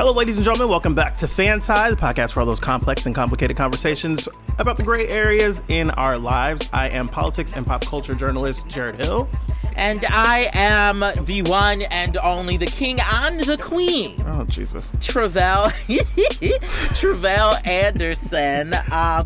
Hello, ladies and gentlemen. Welcome back to Fantai, the podcast for all those complex and complicated conversations about the gray areas in our lives. I am politics and pop culture journalist Jared Hill. And I am the one and only, the king and the queen. Oh, Jesus. Travelle Anderson.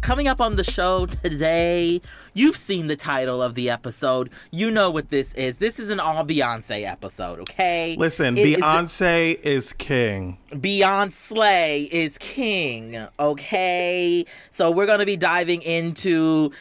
Coming up on the show today, you've seen the title of the episode. You know what this is. This is an all Beyonce episode, okay? Listen, Beyonce is king. Beyonce is king, okay? So we're going to be diving into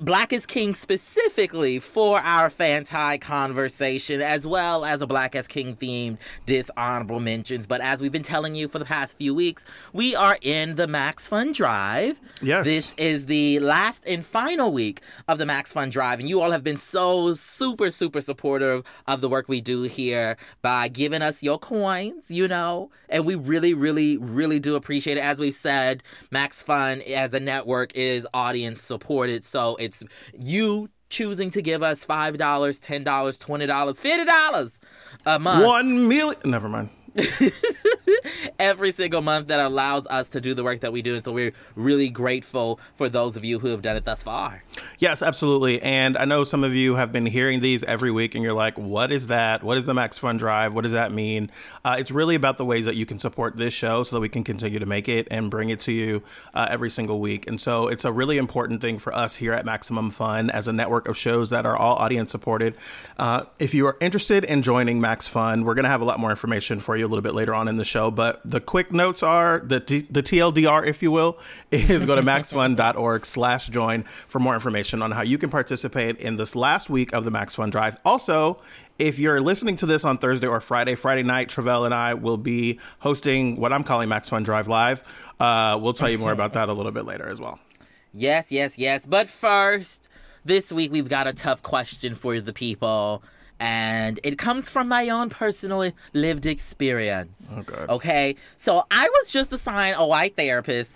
Black is King specifically for our Fantai conversation, as well as a Black is King themed dishonorable mentions. But as we've been telling you for the past few weeks, we are in the Max Fun Drive. Yes. This is the last and final week of the Max Fun Drive. And you all have been so super, super supportive of the work we do here by giving us your coins, you know, and we really, really, really do appreciate it. As we've said, Max Fun as a network is audience supported. So it's you choosing to give us $5, $10, $20, $50 a month. Never mind. Every single month that allows us to do the work that we do. And so we're really grateful for those of you who have done it thus far. Yes, absolutely. And I know some of you have been hearing these every week and you're like, what is that? What is the Max Fun Drive? What does that mean? It's really about the ways that you can support this show so that we can continue to make it and bring it to you every single week. And so it's a really important thing for us here at Maximum Fun as a network of shows that are all audience supported. If you are interested in joining Max Fun, we're going to have a lot more information for you a little bit later on in the show, but the quick notes are the TLDR, if you will, is go to maxfun.org/join for more information on how you can participate in this last week of the Max Fun Drive. Also, if you're listening to this on Thursday or Friday night, Travelle and I will be hosting what I'm calling Max Fun Drive Live. We'll tell you more about that a little bit later as well. Yes. But first, this week we've got a tough question for the people. And it comes from my own personal lived experience. Okay. Okay. So I was just assigned a white therapist.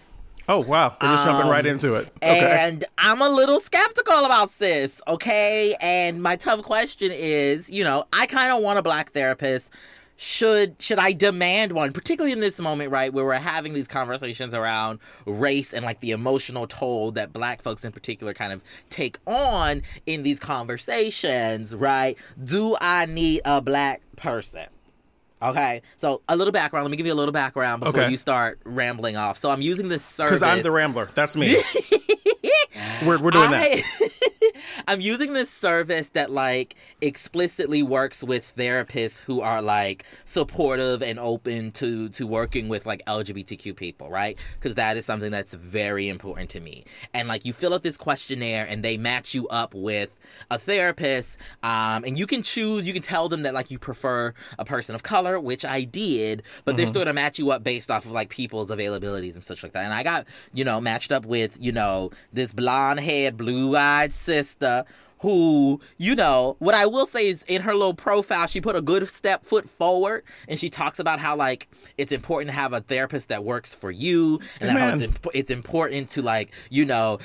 Oh, wow. We're just jumping right into it. Okay. And I'm a little skeptical about this. Okay. And my tough question is, you know, I kind of want a black therapist. Should I demand one, particularly in this moment, right, where we're having these conversations around race and, like, the emotional toll that black folks in particular kind of take on in these conversations, right? Do I need a black person? Okay, so a little background. Let me give you a little background before you start rambling off. So I'm using this service. Because I'm the rambler. That's me. We're doing that. I'm using this service that, like, explicitly works with therapists who are, like, supportive and open to working with, like, LGBTQ people, right? Because that is something that's very important to me. And, like, you fill out this questionnaire and they match you up with a therapist. And you can choose, you can tell them that, like, you prefer a person of color, which I did, but they're still going to match you up based off of, like, people's availabilities and such like that. And I got, you know, matched up with, you know, this blonde-haired, blue-eyed sister who, you know, what I will say is in her little profile, she put a good foot forward and she talks about how, like, it's important to have a therapist that works for you and how it's important to, like, you know,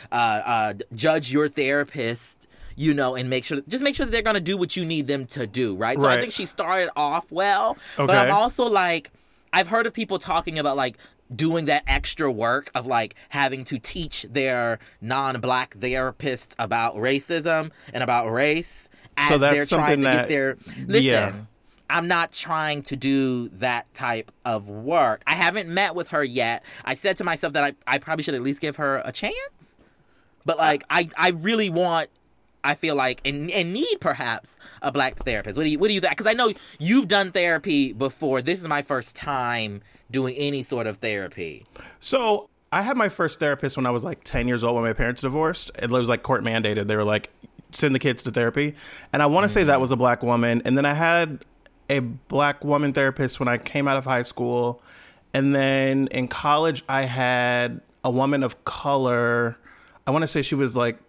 judge your therapist, you know, and make sure that they're going to do what you need them to do, right? So I think she started off well, but I'm also, like, I've heard of people talking about, like, doing that extra work of, like, having to teach their non-black therapist about racism and about race as so that's they're trying to get their... Listen, I'm not trying to do that type of work. I haven't met with her yet. I said to myself that I probably should at least give her a chance. But, like, I really want... I feel like, and need perhaps a black therapist. What do you think? Because I know you've done therapy before. This is my first time doing any sort of therapy. So I had my first therapist when I was like 10 years old when my parents divorced. It was like court mandated. They were like, send the kids to therapy. And I want to say that was a black woman. And then I had a black woman therapist when I came out of high school. And then in college, I had a woman of color. I want to say she was like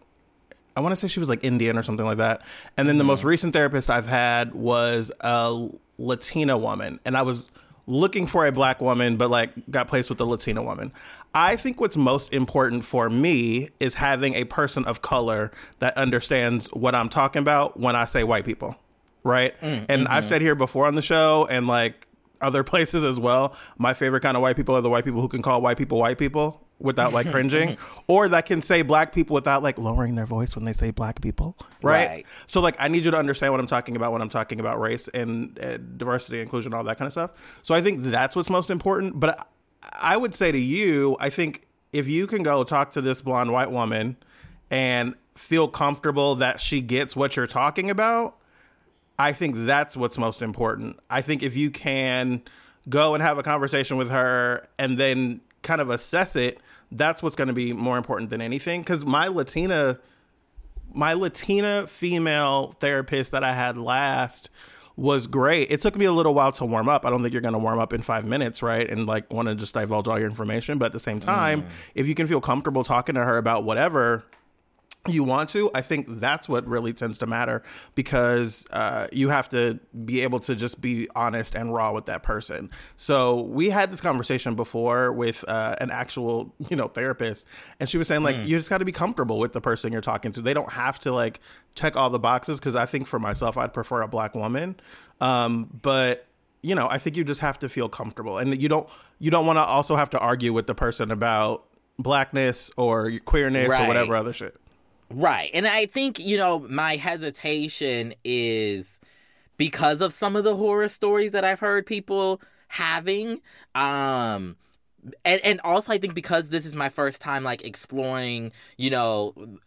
Indian or something like that. And then the most recent therapist I've had was a Latina woman. And I was looking for a black woman, but, like, got placed with a Latina woman. I think what's most important for me is having a person of color that understands what I'm talking about when I say white people. Right. And I've said here before on the show, and, like, other places as well. My favorite kind of white people are the white people who can call white people without like cringing, or that can say black people without like lowering their voice when they say black people. Right? So like, I need you to understand what I'm talking about when I'm talking about race and diversity, inclusion, all that kind of stuff. So I think that's what's most important. But I would say to you, I think if you can go talk to this blonde white woman and feel comfortable that she gets what you're talking about, I think that's what's most important. I think if you can go and have a conversation with her and then kind of assess it, that's what's going to be more important than anything. Because my Latina female therapist that I had last was great. It took me a little while to warm up. I don't think you're going to warm up in 5 minutes, right? And like want to just divulge all your information. But at the same time, if you can feel comfortable talking to her about whatever you want to, I think that's what really tends to matter, because you have to be able to just be honest and raw with that person. So we had this conversation before with an actual, therapist, and she was saying like, you just got to be comfortable with the person you're talking to. They don't have to like check all the boxes, because I think for myself, I'd prefer a black woman. But I think you just have to feel comfortable, and you don't want to also have to argue with the person about blackness or queerness or whatever other shit. Right. And I think, my hesitation is because of some of the horror stories that I've heard people having. And also, I think because this is my first time, like, exploring,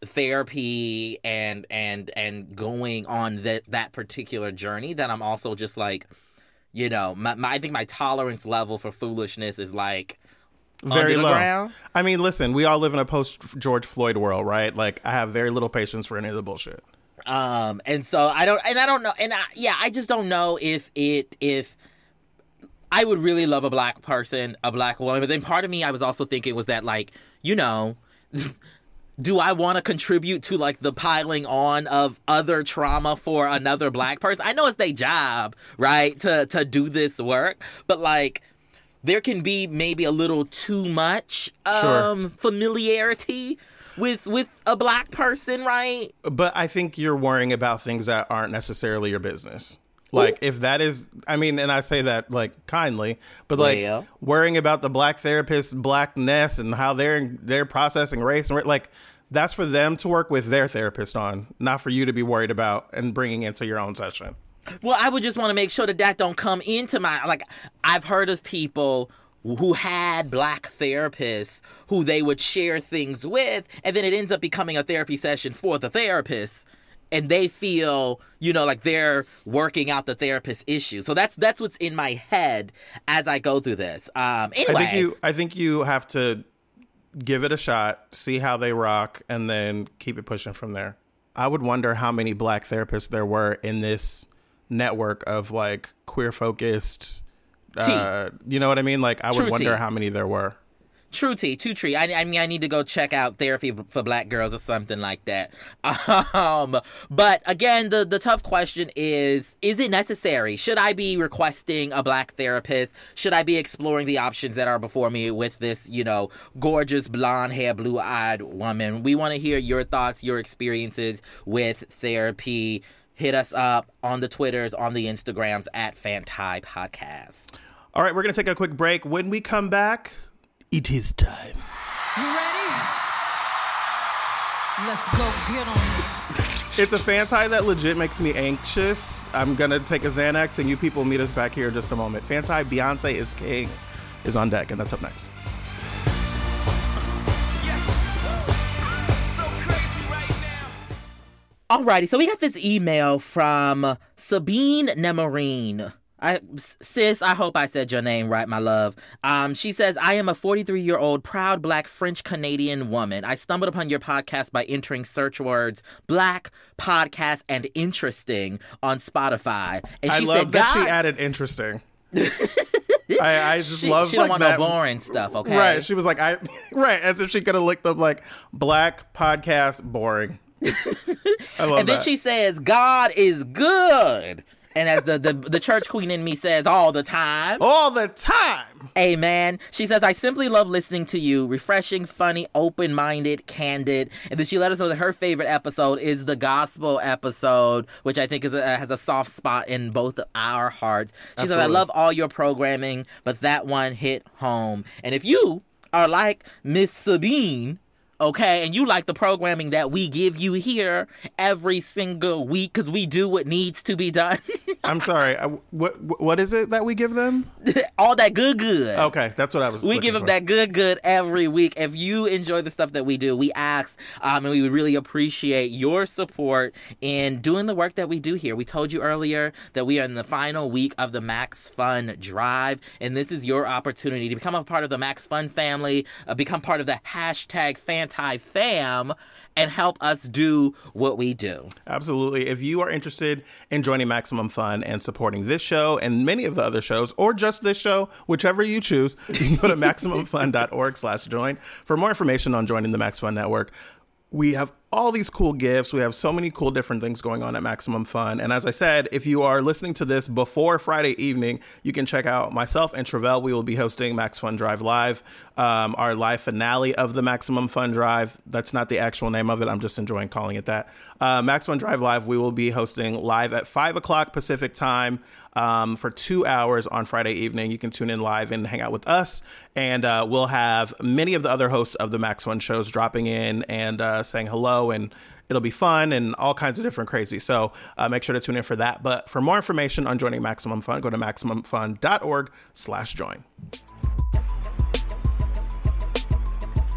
therapy and going on that particular journey, that I'm also just like, I think my tolerance level for foolishness is like, very low. Ground. I mean, listen, we all live in a post-George Floyd world, right? Like, I have very little patience for any of the bullshit. And so I don't know. And I just don't know if I would really love a black person, a black woman. But then part of me, I was also thinking was that, like, do I want to contribute to, like, the piling on of other trauma for another black person? I know it's their job, right, to do this work. But, like, there can be maybe a little too much familiarity with a black person, right? But I think you're worrying about things that aren't necessarily your business. Like, if that is, I mean, and I say that, like, kindly, but, like, worrying about the black therapist's blackness and how they're processing race, and like, that's for them to work with their therapist on, not for you to be worried about and bringing into your own session. Well, I would just want to make sure that don't come into my, like, I've heard of people who had black therapists who they would share things with, and then it ends up becoming a therapy session for the therapist, and they feel, like they're working out the therapist issue. So that's what's in my head as I go through this. Anyway. I think you have to give it a shot, see how they rock, and then keep it pushing from there. I would wonder how many black therapists there were in this network of, like, queer focused you know what I mean, like, I would True wonder tea. How many there were True T Two Tree. I need to go check out Therapy for Black Girls or something like that. But again, the tough question is it necessary? Should I be requesting a black therapist? Should I be exploring the options that are before me with this, gorgeous blonde hair, blue eyed woman? We want to hear your thoughts, your experiences with therapy. Hit us up on the Twitters, on the Instagrams, at Fantai Podcast. All right, we're going to take a quick break. When we come back, it is time. You ready? Let's go get on. It's a Fantai that legit makes me anxious. I'm going to take a Xanax, and you people meet us back here in just a moment. Fantai, Beyonce is King is on deck, and that's up next. Alrighty, so we got this email from Sabine Nemarine. Sis, I hope I said your name right, my love. She says, I am a 43-year-old proud black French-Canadian woman. I stumbled upon your podcast by entering search words, black, podcast, and interesting on Spotify. And she love said, that she added interesting. I just love that. She don't want no boring stuff, okay? Right, she was like, as if she could have looked up, like, black, podcast, boring. I love and then that. She says, God is good. And as the church queen in me says all the time. All the time. Amen. She says, I simply love listening to you. Refreshing, funny, open-minded, candid. And then she let us know that her favorite episode is the gospel episode, which I think is has a soft spot in both of our hearts. She Absolutely. Says, I love all your programming, but that one hit home. And if you are like Miss Sabine... Okay, and you like the programming that we give you here every single week because we do what needs to be done. I'm sorry. What is it that we give them? All that good. Okay, that's what I was looking for. We give them that good every week. If you enjoy the stuff that we do, we ask, and we would really appreciate your support in doing the work that we do here. We told you earlier that we are in the final week of the Max Fun Drive, and this is your opportunity to become a part of the Max Fun family, become part of the hashtag family. Anti-fam, and help us do what we do. Absolutely. If you are interested in joining Maximum Fun and supporting this show and many of the other shows, or just this show, whichever you choose, you can go to MaximumFun.org/join. For more information on joining the Max Fun Network, we have all these cool gifts. We have so many cool different things going on at Maximum Fun. And as I said, if you are listening to this before Friday evening, you can check out myself and Travelle. We will be hosting Max Fun Drive Live, our live finale of the Maximum Fun Drive. That's not the actual name of it. I'm just enjoying calling it that. Max Fun Drive Live, we will be hosting live at 5 o'clock Pacific time for 2 hours on Friday evening. You can tune in live and hang out with us. And we'll have many of the other hosts of the Max Fun shows dropping in and saying hello. And it'll be fun and all kinds of different crazy. So make sure to tune in for that. But for more information on joining Maximum Fun, go to MaximumFun.org/join.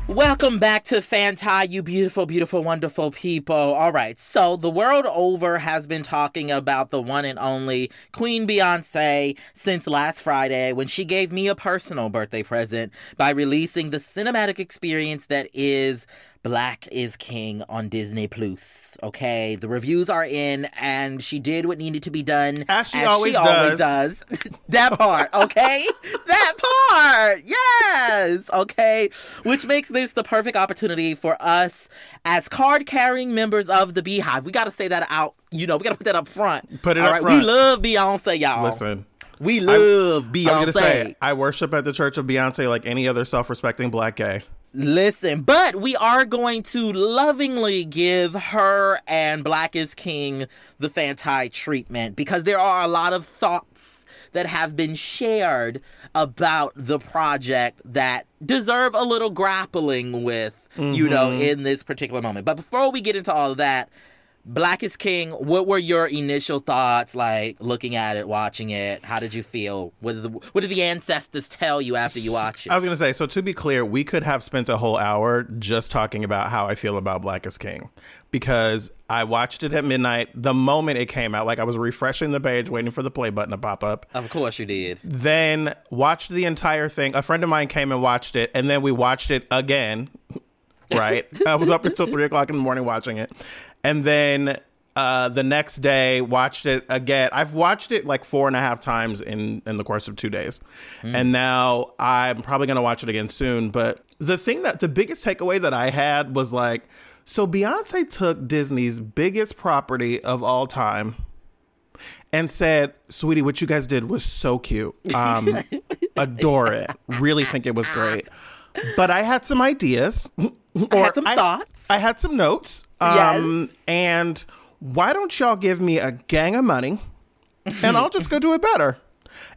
Welcome back to Fantai, you beautiful, beautiful, wonderful people. All right, so the world over has been talking about the one and only Queen Beyoncé since last Friday when she gave me a personal birthday present by releasing the cinematic experience that is Black Is King on Disney Plus. Okay, the reviews are in, and she did what needed to be done. As she always does. That part, okay? That part, yes, okay? Which makes this the perfect opportunity for us as card-carrying members of the Beehive. We got to say that out. You know, we got to put that up front. Put it up front. We love Beyonce, y'all. Listen. We love Beyonce. I'm going to say, I worship at the Church of Beyonce like any other self-respecting black gay. Listen, but we are going to lovingly give her and Black Is King the Fantai treatment because there are a lot of thoughts that have been shared about the project that deserve a little grappling with, you know, in this particular moment. But before we get into all of that, Black Is King, what were your initial thoughts, like, looking at it, watching it? How did you feel? What did the ancestors tell you after you watch it? I was going to say, so to be clear, we could have spent a whole hour just talking about how I feel about Black Is King. Because I watched it at midnight, the moment it came out, like I was refreshing the page, waiting for the play button to pop up. Of course you did. Then watched the entire thing. A friend of mine came and watched it, and then we watched it again, right? I was up until 3 o'clock in the morning watching it. And then the next day, watched it again. I've watched it like 4.5 times in the course of 2 days. And now I'm probably going to watch it again soon. But the biggest takeaway that I had was like, so Beyonce took Disney's biggest property of all time and said, sweetie, what you guys did was so cute. Adore it. Really think it was great. But I had some ideas. I had some thoughts. I had some notes. Yes. And why don't y'all give me a gang of money and I'll just go do it better.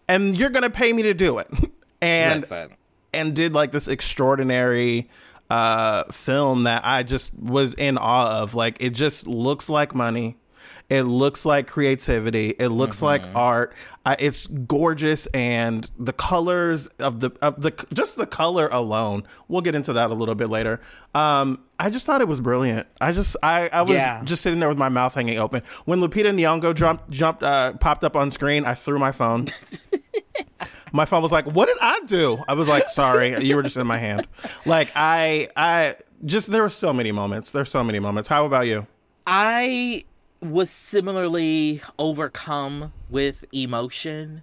And you're going to pay me to do it. And did like this extraordinary film that I just was in awe of. Like, it just looks like money. It looks like creativity. It looks like art. It's gorgeous, and the colors just the color alone. We'll get into that a little bit later. I just thought it was brilliant. I was just sitting there with my mouth hanging open when Lupita Nyong'o popped up on screen. I threw my phone. My phone was like, "What did I do?" I was like, "Sorry, you were just in my hand." Like there were so many moments. There's so many moments. How about you? I was similarly overcome with emotion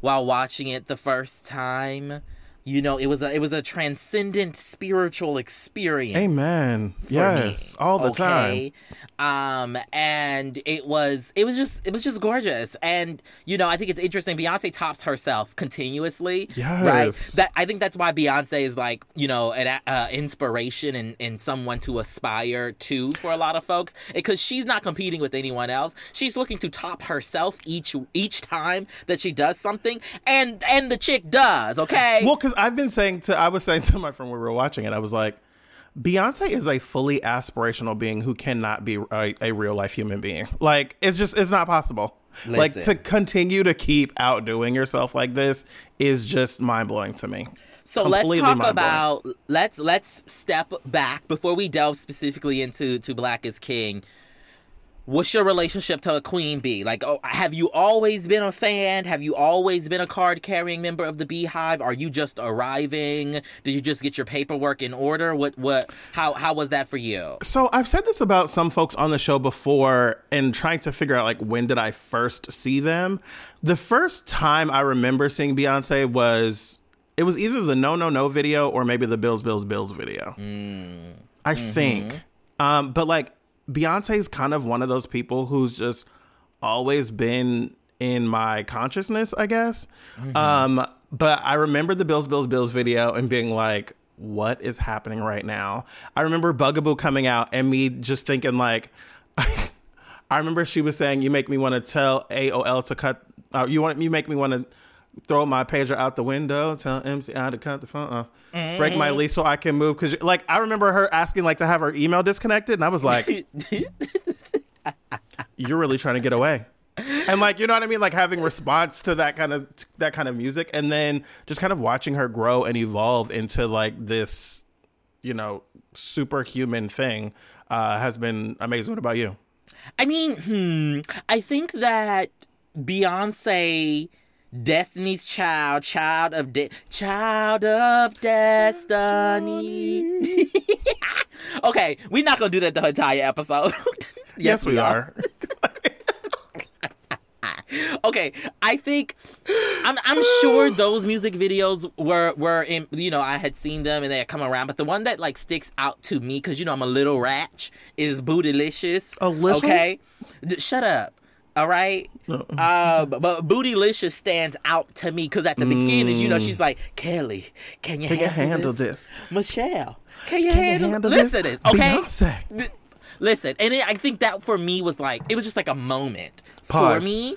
while watching it the first time. You know, it was a transcendent spiritual experience. Amen. Yes, me. All the time. And it was just gorgeous. And you know, I think it's interesting. Beyonce tops herself continuously. Yes. Right. I think that's why Beyonce is like, you know, an inspiration and someone to aspire to for a lot of folks, because she's not competing with anyone else. She's looking to top herself each time that she does something, and the chick does. Okay. Well, because I was saying to my friend when we were watching it, I was like, Beyonce is a fully aspirational being who cannot be a real life human being. Like, it's not possible. Listen. Like, to continue to keep outdoing yourself like this is just mind blowing to me. So completely, let's talk about, let's step back before we delve specifically into Black Is King. What's your relationship to a queen bee? Like, have you always been a fan? Have you always been a card-carrying member of the Beehive? Are you just arriving? Did you just get your paperwork in order? How was that for you? So I've said this about some folks on the show before, and trying to figure out, like, when did I first see them? The first time I remember seeing Beyonce was, it was either the No No No video or maybe the Bills Bills Bills video. Mm. I think. But, like, Beyonce's kind of one of those people who's just always been in my consciousness, I guess. Mm-hmm. But I remember the Bills, Bills, Bills video and being like, what is happening right now? I remember Bugaboo coming out and me just thinking, like, I remember she was saying, you make me want to tell AOL to cut, you make me want to throw my pager out the window, tell MCI to cut the phone off, break my lease so I can move. Because, like, I remember her asking, like, to have her email disconnected, and I was like, you're really trying to get away. And, like, you know what I mean? Like, having response to that kind of music, and then just kind of watching her grow and evolve into, like, this, you know, superhuman thing has been amazing. What about you? I mean, I think that Beyonce, Destiny's Child, Child of Destiny. Okay, we're not gonna do that the entire episode. Yes, we are. Okay, I think I'm sure those music videos were in, you know, I had seen them and they had come around, but the one that, like, sticks out to me, because, you know, I'm a little ratch, is Bootylicious. A little? Okay, shut up. All right. But Bootylicious stands out to me because at the beginning, you know, she's like, Kelly, can you handle this? Michelle, can you handle this? Listen, okay? Beyonce. Listen, and I think that for me was like, it was just like a moment. Pause. For me.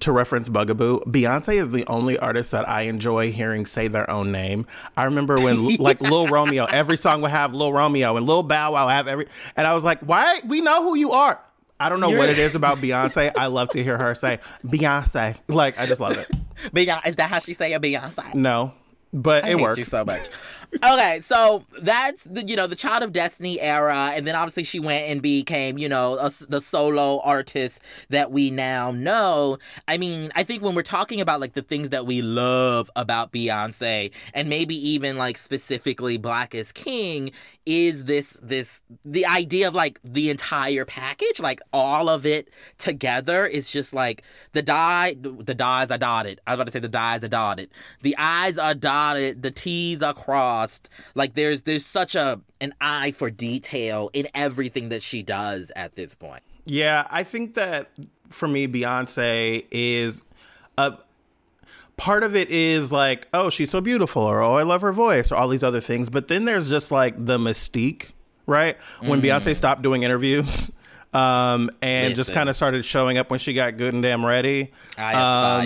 To reference Bugaboo, Beyonce is the only artist that I enjoy hearing say their own name. I remember when, like, Lil Romeo, every song would have Lil Romeo and Lil Bow Wow have every, and I was like, why? We know who you are. I don't know what it is about Beyonce. I love to hear her say Beyonce. Like, I just love it. Beyonce. Is that how she say it, Beyonce? No, but it works. I hate you so much. Okay, so that's the, you know, the Child of Destiny era, and then obviously she went and became, you know, the solo artist that we now know. I mean, I think when we're talking about, like, the things that we love about Beyonce, and maybe even, like, specifically Black Is King, is this the idea of, like, the entire package, like, all of it together is just like the I's are dotted. The I's are dotted, the T's are crossed. Like, there's such an eye for detail in everything that she does at this point. Yeah, I think that for me, Beyonce is part of it is like, oh, she's so beautiful, or oh, I love her voice, or all these other things. But then there's just, like, the mystique, right? When Beyonce stopped doing interviews. And Listen. Just kind of started showing up when she got good and damn ready. I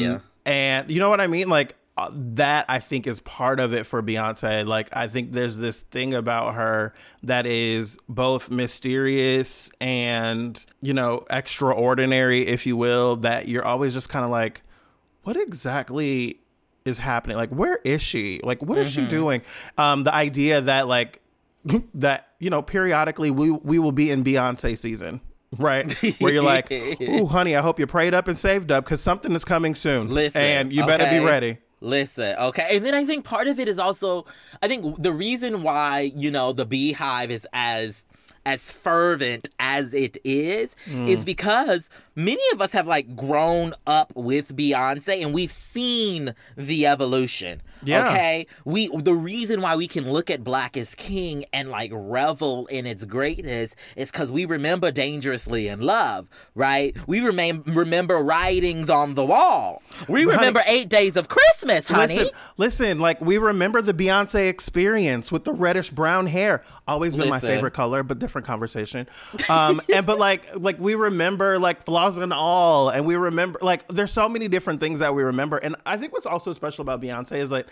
aspire. And you know what I mean? Like, that I think is part of it for Beyonce. Like, I think there's this thing about her that is both mysterious and, you know, extraordinary, if you will, that you're always just kind of like, what exactly is happening? Like, where is she? Like, what is she doing? The idea that, like, that, you know, periodically we will be in Beyonce season. Right, where you're like, ooh, honey, I hope you prayed up and saved up, because something is coming soon. Listen, and you better be ready. Listen, okay. And then I think part of it is also, I think the reason why, you know, the Beehive is as fervent as it is because many of us have like grown up with Beyonce and we've seen the evolution. Yeah. Okay. The reason why we can look at Black Is King and like revel in its greatness is because we remember Dangerously in Love, right? We remember Writings on the Wall. We remember 8 Days of Christmas, honey. Listen, like we remember the Beyonce experience with the reddish brown hair. Always been my favorite color, but different conversation. And but like we remember like Flaws and All, and we remember like there's so many different things that we remember. And I think what's also special about Beyonce is like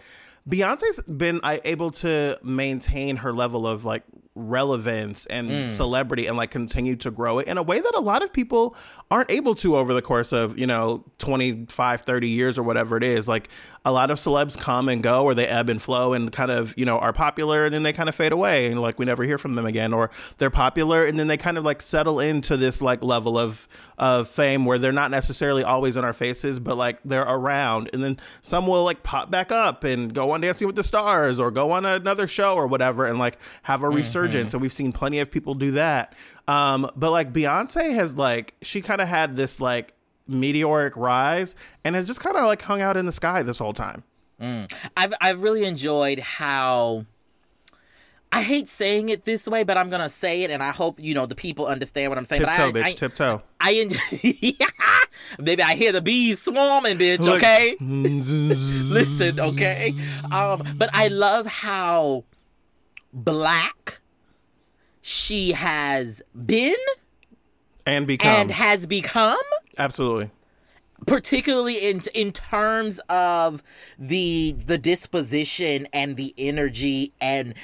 Beyonce's been able to maintain her level of like relevance and celebrity and like continue to grow it in a way that a lot of people aren't able to over the course of, you know, 25, 30 years or whatever it is. Like a lot of celebs come and go, or they ebb and flow and kind of, you know, are popular and then they kind of fade away and like we never hear from them again, or they're popular and then they kind of like settle into this like level of fame where they're not necessarily always in our faces, but like they're around, and then some will like pop back up and go on Dancing with the Stars or go on another show or whatever and like have a resurgence. So we've seen plenty of people do that. But like Beyonce has like, she kind of had this like meteoric rise and has just kind of like hung out in the sky this whole time. I've really enjoyed how, I hate saying it this way, but I'm going to say it, and I hope, you know, the people understand what I'm saying. Tiptoe, bitch, tiptoe. Maybe I hear the bees swarming, bitch, like, okay? Listen, okay? But I love how Black she has been. And become. And has become. Absolutely. Particularly in terms of the disposition and the energy and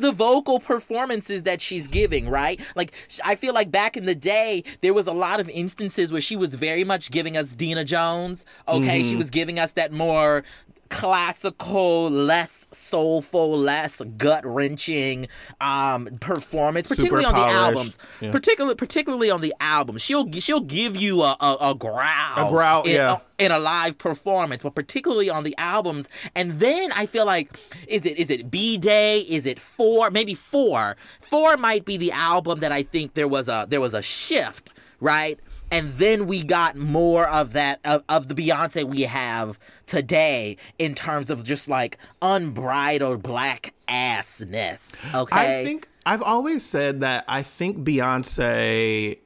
the vocal performances that she's giving, right? Like, I feel like back in the day, there was a lot of instances where she was very much giving us Dina Jones, okay? She was giving us that more classical, less soulful, less gut-wrenching performance, particularly on the albums. Yeah. Particularly on the albums, she'll give you a growl, in a live performance, but particularly on the albums. And then I feel like is it B-Day? Is it 4? Maybe 4. 4 might be the album that I think there was a shift, right? And then we got more of that, of the Beyonce we have today in terms of just like unbridled Black assness. Okay. I think I've always said that I think Beyonce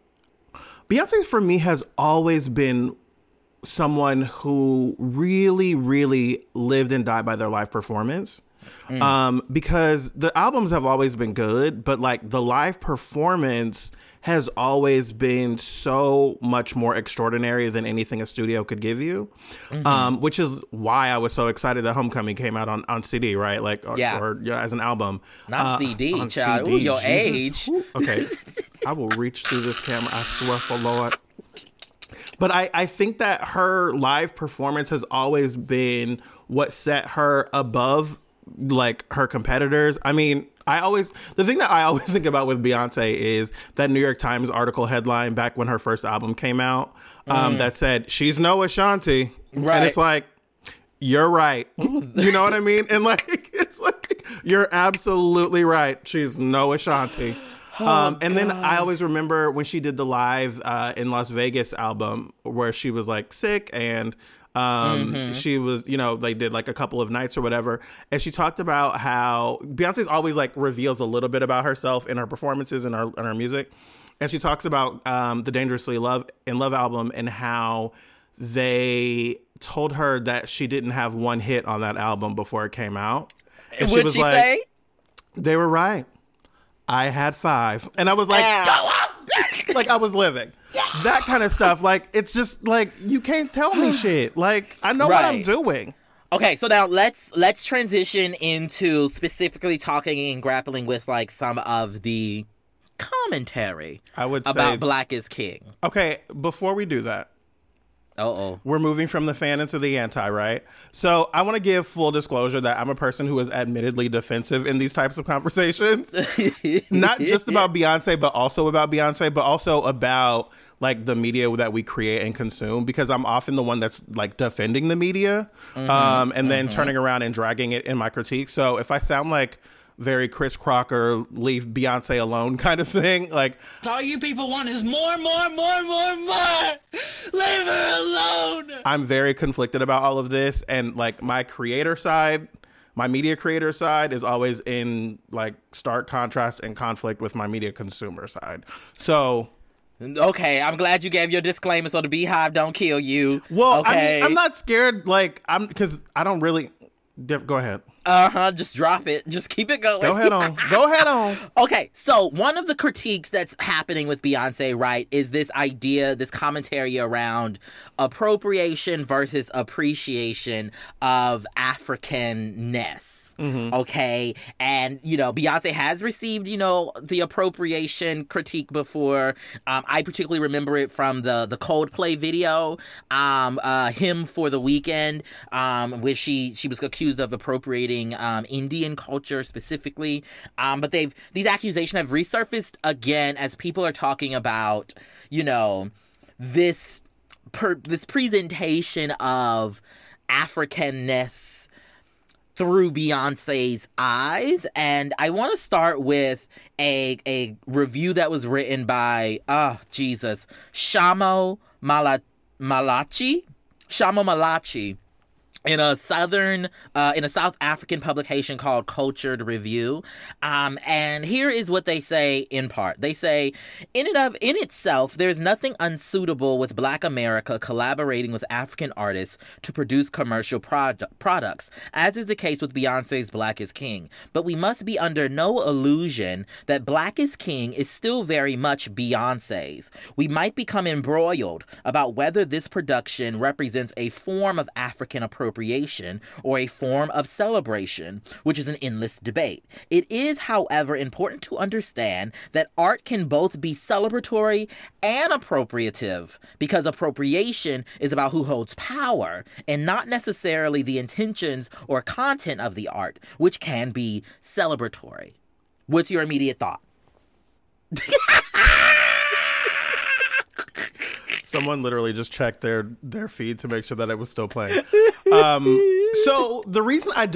for me has always been someone who really, really lived and died by their live performance. Because the albums have always been good, but like the live performance has always been so much more extraordinary than anything a studio could give you, which is why I was so excited that Homecoming came out on CD, right? Like, or as an album. Not CD, child. CD. Ooh, your age. Ooh. Okay. I will reach through this camera. I swear for Lord. But I think that her live performance has always been what set her above, like, her competitors. I mean, the thing that I always think about with Beyonce is that New York Times article headline back when her first album came out that said, "She's no Ashanti." Right. And it's like, you're right. You know what I mean? And like, it's like, you're absolutely right. She's no Ashanti. Then I always remember when she did the live in Las Vegas album where she was like sick and she was, you know, they did like a couple of nights or whatever, and she talked about how Beyonce's always like reveals a little bit about herself in her performances and her music, and she talks about the Dangerously in Love album and how they told her that she didn't have one hit on that album before it came out. And would she like, say? They were right. I had 5, and I was like, like I was living. Yes. That kind of stuff. Like, it's just like, you can't tell me shit. Like, I know what I'm doing. Okay, so now let's transition into specifically talking and grappling with like some of the commentary I would say about Black Is King. Okay, before we do that, we're moving from the fan into the anti, right? So I want to give full disclosure that I'm a person who is admittedly defensive in these types of conversations. Not just about Beyonce, but also about Beyonce, but also about like the media that we create and consume, because I'm often the one that's like defending the media and then turning around and dragging it in my critique. So if I sound like very Chris Crocker, leave Beyonce alone kind of thing. Like, all you people want is more, more, more, more, more. Leave her alone. I'm very conflicted about all of this. And like my creator side, my media creator side is always in like stark contrast and conflict with my media consumer side. So... okay, I'm glad you gave your disclaimer so the Beehive don't kill you. Well, okay. I mean, I'm not scared, like, I'm, because I don't really... Go ahead. Just drop it. Just keep it going. Go ahead on. Okay, so one of the critiques that's happening with Beyonce, right, is this idea, this commentary around appropriation versus appreciation of African-ness. Mm-hmm. Okay, and you know Beyonce has received, you know, the appropriation critique before. I particularly remember it from the Coldplay video, "Hymn for the Weekend," where she was accused of appropriating Indian culture specifically. But these accusations have resurfaced again as people are talking about, you know, this presentation of Africanness through Beyonce's eyes. And I want to start with a review that was written by, Shamo Malachi? Shamo Malachi. In a South African publication called Cultured Review. And here is what they say in part. They say, in itself, there is nothing unsuitable with Black America collaborating with African artists to produce commercial products, as is the case with Beyonce's Black Is King. But we must be under no illusion that Black Is King is still very much Beyonce's. We might become embroiled about whether this production represents a form of African appropriation or a form of celebration, which is an endless debate. It is, however, important to understand that art can both be celebratory and appropriative, because appropriation is about who holds power and not necessarily the intentions or content of the art, which can be celebratory. What's your immediate thought? Someone literally just checked their feed to make sure that it was still playing. So the reason I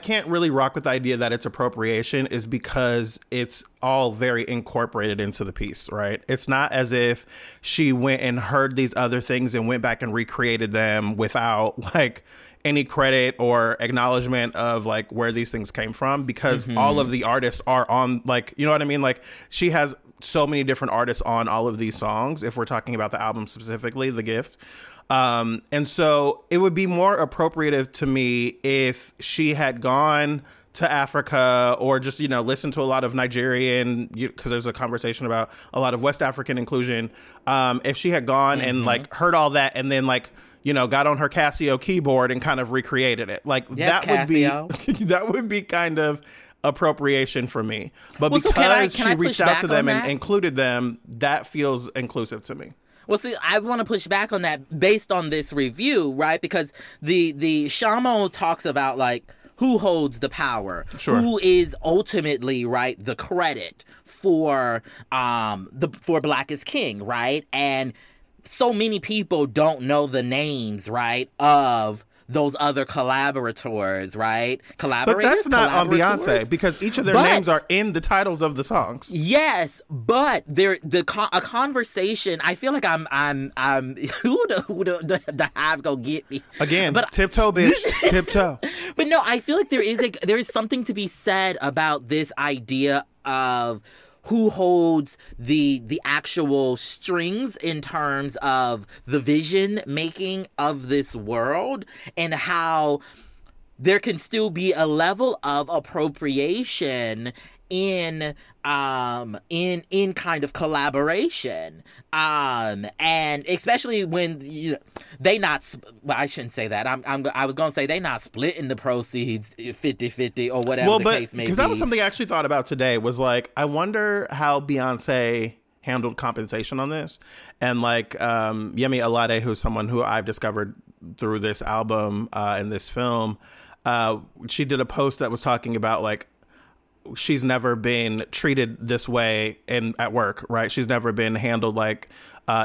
can't really rock with the idea that it's appropriation is because it's all very incorporated into the piece, right? It's not as if she went and heard these other things and went back and recreated them without like any credit or acknowledgement of like where these things came from, because mm-hmm. all of the artists are on, like, you know what I mean? Like, she has so many different artists on all of these songs, if we're talking about the album specifically, The Gift. And so it would be more appropriative to me if she had gone to Africa or just, you know, listened to a lot of Nigerian, because there's a conversation about a lot of West African inclusion. If she had gone mm-hmm. and like heard all that and then like, you know, got on her Casio keyboard and kind of recreated it. Like, yes, that would be kind of appropriation for me, but well, because so can I reached out to them and included them, that feels inclusive to me. Well, see, I want to push back on that based on this review, right? Because the Shamo talks about like who holds the power, sure. who is ultimately, right, the credit for Black Is King, right? And so many people don't know the names, right, of those other collaborators, right? But that's not on Beyonce, because each of their names are in the titles of the songs. Yes, but a conversation. I feel like I'm who the hive gonna get me again? But tiptoe, bitch, tiptoe. But no, I feel like there is something to be said about this idea of who holds the actual strings in terms of the vision making of this world, and how there can still be a level of appropriation in kind of collaboration, and especially when they not. Well, I shouldn't say that. I was gonna say they not splitting the proceeds 50-50 or whatever the case may be. Because that was something I actually thought about today. Was like, I wonder how Beyonce handled compensation on this, and like Yemi Alade, who's someone who I've discovered through this album and this film, she did a post that was talking about like, she's never been treated this way at work, right? She's never been handled like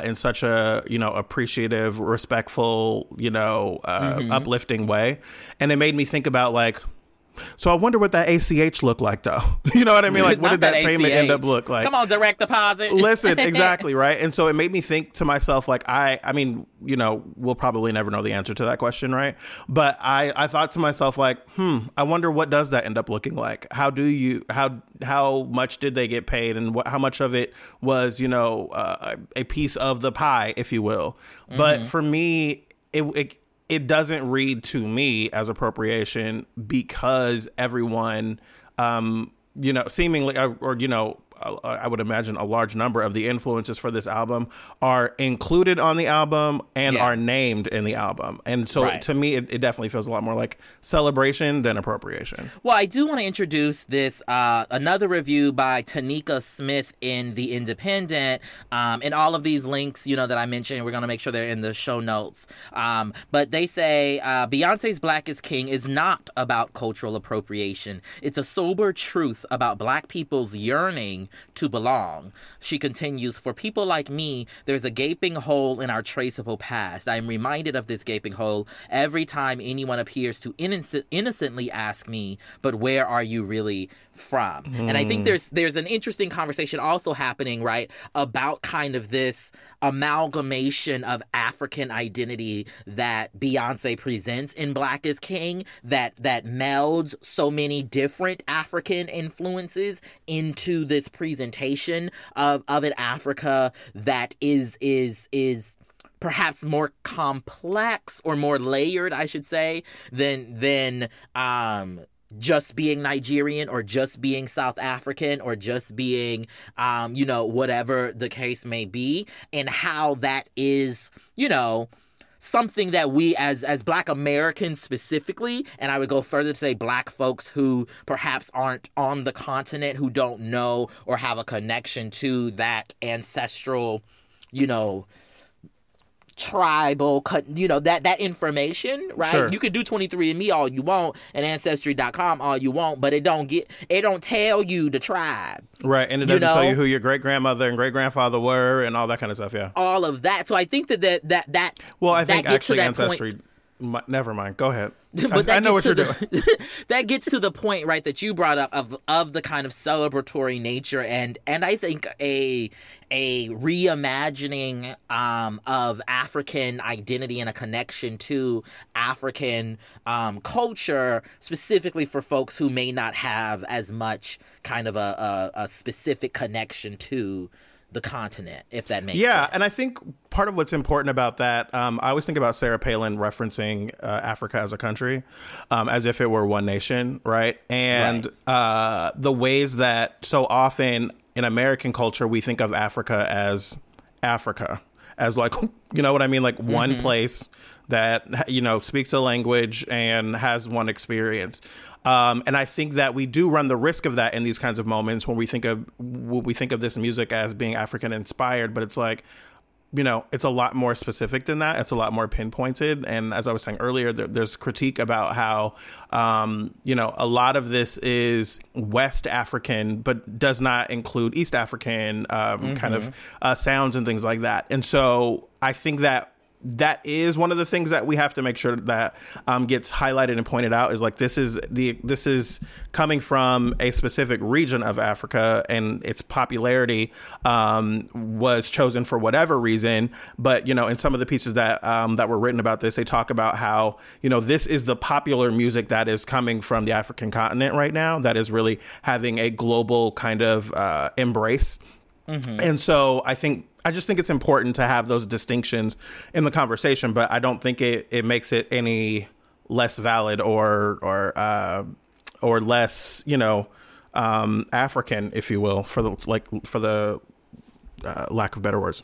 in such a, you know, appreciative, respectful, you know, uplifting way. And it made me think about like, So I wonder what that ACH looked like, though. You know what I mean? Like, what did that payment end up look like? Come on, direct deposit. Listen, exactly, right? And so it made me think to myself, like, I mean, you know, we'll probably never know the answer to that question, right? But I thought to myself, like, I wonder what does that end up looking like? How much did they get paid, and how much of it was, you know, a piece of the pie, if you will. Mm-hmm. But for me, it doesn't read to me as appropriation, because everyone, you know, seemingly, or, you know, I would imagine a large number of the influences for this album are included on the album and are named in the album. And so to me, it definitely feels a lot more like celebration than appropriation. Well, I do want to introduce this, another review by Tanika Smith in The Independent. And all of these links, you know, that I mentioned, we're going to make sure they're in the show notes. But they say, Beyonce's Black Is King is not about cultural appropriation. It's a sober truth about Black people's yearning to belong. She continues, for people like me, there's a gaping hole in our traceable past. I am reminded of this gaping hole every time anyone appears to innocently ask me, but where are you really from? And I think there's an interesting conversation also happening, right, about kind of this amalgamation of African identity that Beyonce presents in Black Is King, that melds so many different African influences into this presentation of an Africa that is perhaps more complex, or more layered, I should say, than just being Nigerian, or just being South African, or just being, you know, whatever the case may be, and how that is, you know, something that we as Black Americans specifically, and I would go further to say Black folks who perhaps aren't on the continent, who don't know or have a connection to that ancestral, you know, tribal, you know, that information, right? Sure. You can do 23andMe all you want and Ancestry.com all you want, but it don't tell you the tribe. Right, and it doesn't tell you who your great-grandmother and great-grandfather were and all that kind of stuff, yeah. All of that. So I think that well, I think actually Ancestry... Never mind. Go ahead. But I know what you're doing. That gets to the point, right, that you brought up of the kind of celebratory nature, and I think a reimagining of African identity and a connection to African culture, specifically for folks who may not have as much kind of a specific connection to the continent, if that makes sense. Yeah, and I think part of what's important about that, I always think about Sarah Palin referencing Africa as a country, as if it were one nation, right? And the ways that so often in American culture we think of Africa, as like, you know what I mean? Like one place that, you know, speaks a language and has one experience. And I think that we do run the risk of that in these kinds of moments when we think of this music as being African inspired, but it's like, you know, it's a lot more specific than that. It's a lot more pinpointed. And as I was saying earlier, there's critique about how, you know, a lot of this is West African, but does not include East African kind of sounds and things like that. And so I think that is one of the things that we have to make sure that gets highlighted and pointed out, is like this is coming from a specific region of Africa, and its popularity was chosen for whatever reason. But, you know, in some of the pieces that were written about this, they talk about how, you know, this is the popular music that is coming from the African continent right now, that is really having a global kind of embrace. Mm-hmm. And so I just think it's important to have those distinctions in the conversation, but I don't think it makes it any less valid or less, you know, African, if you will, for the lack of better words.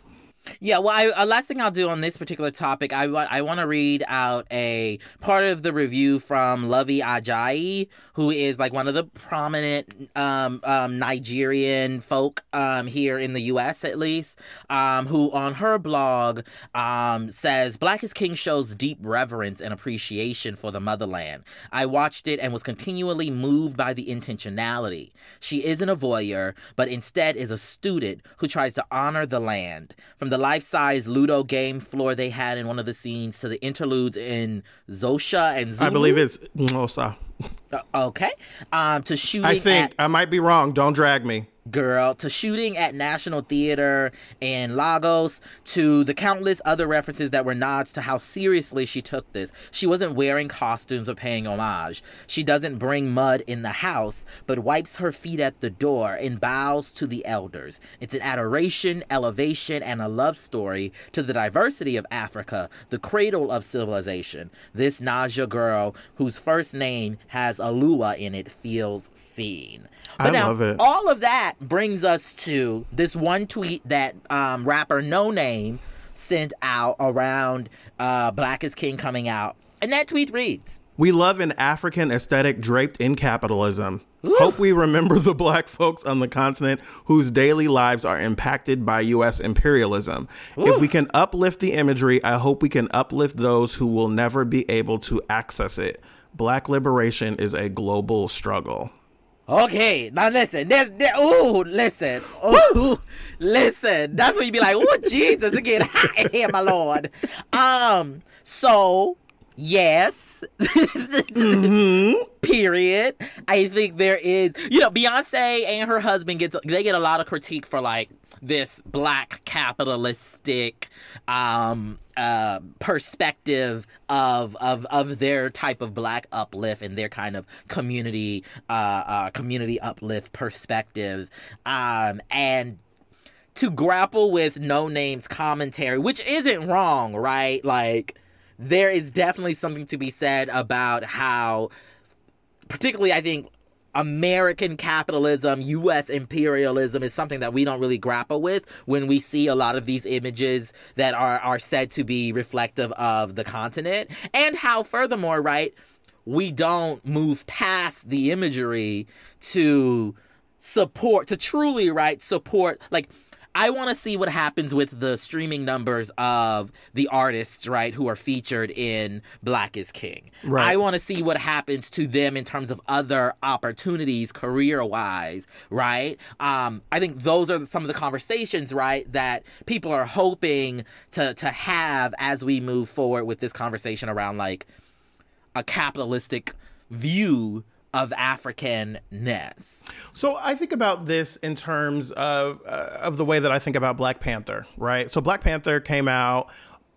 Yeah, well, last thing I'll do on this particular topic, I want to read out a part of the review from Lavi Ajayi, who is like one of the prominent Nigerian folk here in the U.S., at least, who on her blog says, Black Is King shows deep reverence and appreciation for the motherland. I watched it and was continually moved by the intentionality. She isn't a voyeur, but instead is a student who tries to honor the land. From the the life-size Ludo game floor they had in one of the scenes to the interludes in Zosha and Zulu. I believe it's Mosa. Okay. To shooting I might be wrong. Don't drag me. Girl, to shooting at National Theater in Lagos, to the countless other references that were nods to how seriously she took this. She wasn't wearing costumes or paying homage. She doesn't bring mud in the house, but wipes her feet at the door and bows to the elders. It's an adoration, elevation, and a love story to the diversity of Africa, the cradle of civilization. This Naja girl, whose first name has Alua in it, feels seen. Love it. All of that brings us to this one tweet that rapper Noname sent out around Black Is King coming out. And that tweet reads, "We love an African aesthetic draped in capitalism. Ooh. Hope we remember the black folks on the continent whose daily lives are impacted by U.S. imperialism. Ooh. If we can uplift the imagery, I hope we can uplift those who will never be able to access it. Black liberation is a global struggle." Okay, now listen. Listen. That's when you be like, "Oh, Jesus, it get hot in here, my Lord." So yes, mm-hmm. Period. I think there is, Beyonce and her husband get a lot of critique for like this black capitalistic perspective of their type of black uplift and their kind of community uplift perspective, and to grapple with Noname's commentary, which isn't wrong, right? Like, there is definitely something to be said about how, particularly, I think, American capitalism, U.S. imperialism is something that we don't really grapple with when we see a lot of these images that are said to be reflective of the continent. And how, furthermore, right, we don't move past the imagery to truly support, like, I want to see what happens with the streaming numbers of the artists, right, who are featured in Black Is King. Right. I want to see what happens to them in terms of other opportunities career-wise, right? I think those are some of the conversations, right, that people are hoping to have as we move forward with this conversation around, like, a capitalistic view of Africanness. So I think about this in terms of the way that I think about Black Panther, right? So Black Panther came out,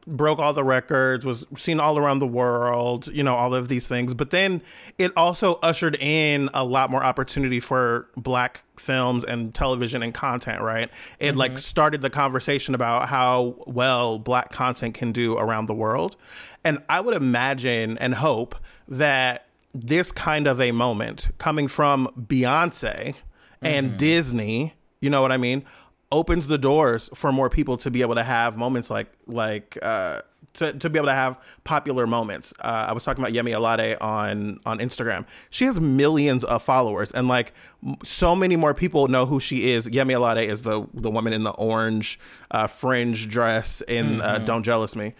broke all the records, was seen all around the world, all of these things. But then it also ushered in a lot more opportunity for Black films and television and content, right? It mm-hmm. like started the conversation about how well Black content can do around the world. And I would imagine and hope that this kind of a moment coming from Beyonce and mm-hmm. Disney, you know what I mean, opens the doors for more people to be able to have moments like to be able to have popular moments. I was talking about Yemi Alade on Instagram. She has millions of followers, and like so many more people know who she is. Yemi Alade is the woman in the orange fringe dress in mm-hmm. Don't Jealous Me,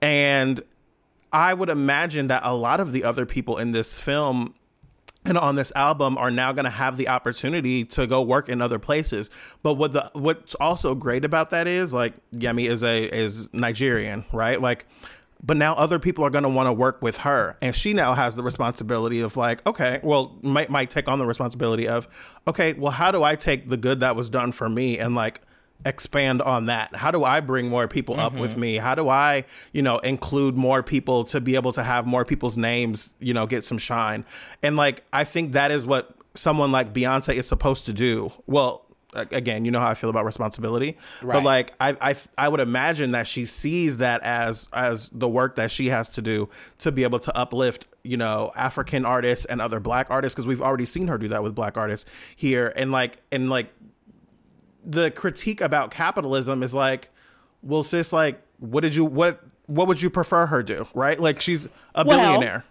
and I would imagine that a lot of the other people in this film and on this album are now going to have the opportunity to go work in other places. But what's also great about that is, like, Yemi is Nigerian, right? Like, but now other people are going to want to work with her. And she now has the responsibility of like, okay, well, might take on the responsibility of, okay, well, how do I take the good that was done for me and like expand on that? How do I bring more people mm-hmm. up with me? How do I, include more people to be able to have more people's names, get some shine? And like, I think that is what someone like Beyonce is supposed to do. Well, again, you know how I feel about responsibility, right? But like, I would imagine that she sees that as the work that she has to do to be able to uplift, African artists and other Black artists. 'Cause we've already seen her do that with Black artists here. And the critique about capitalism is like, well, sis, like, what would you prefer her do? Right? Like, she's a billionaire.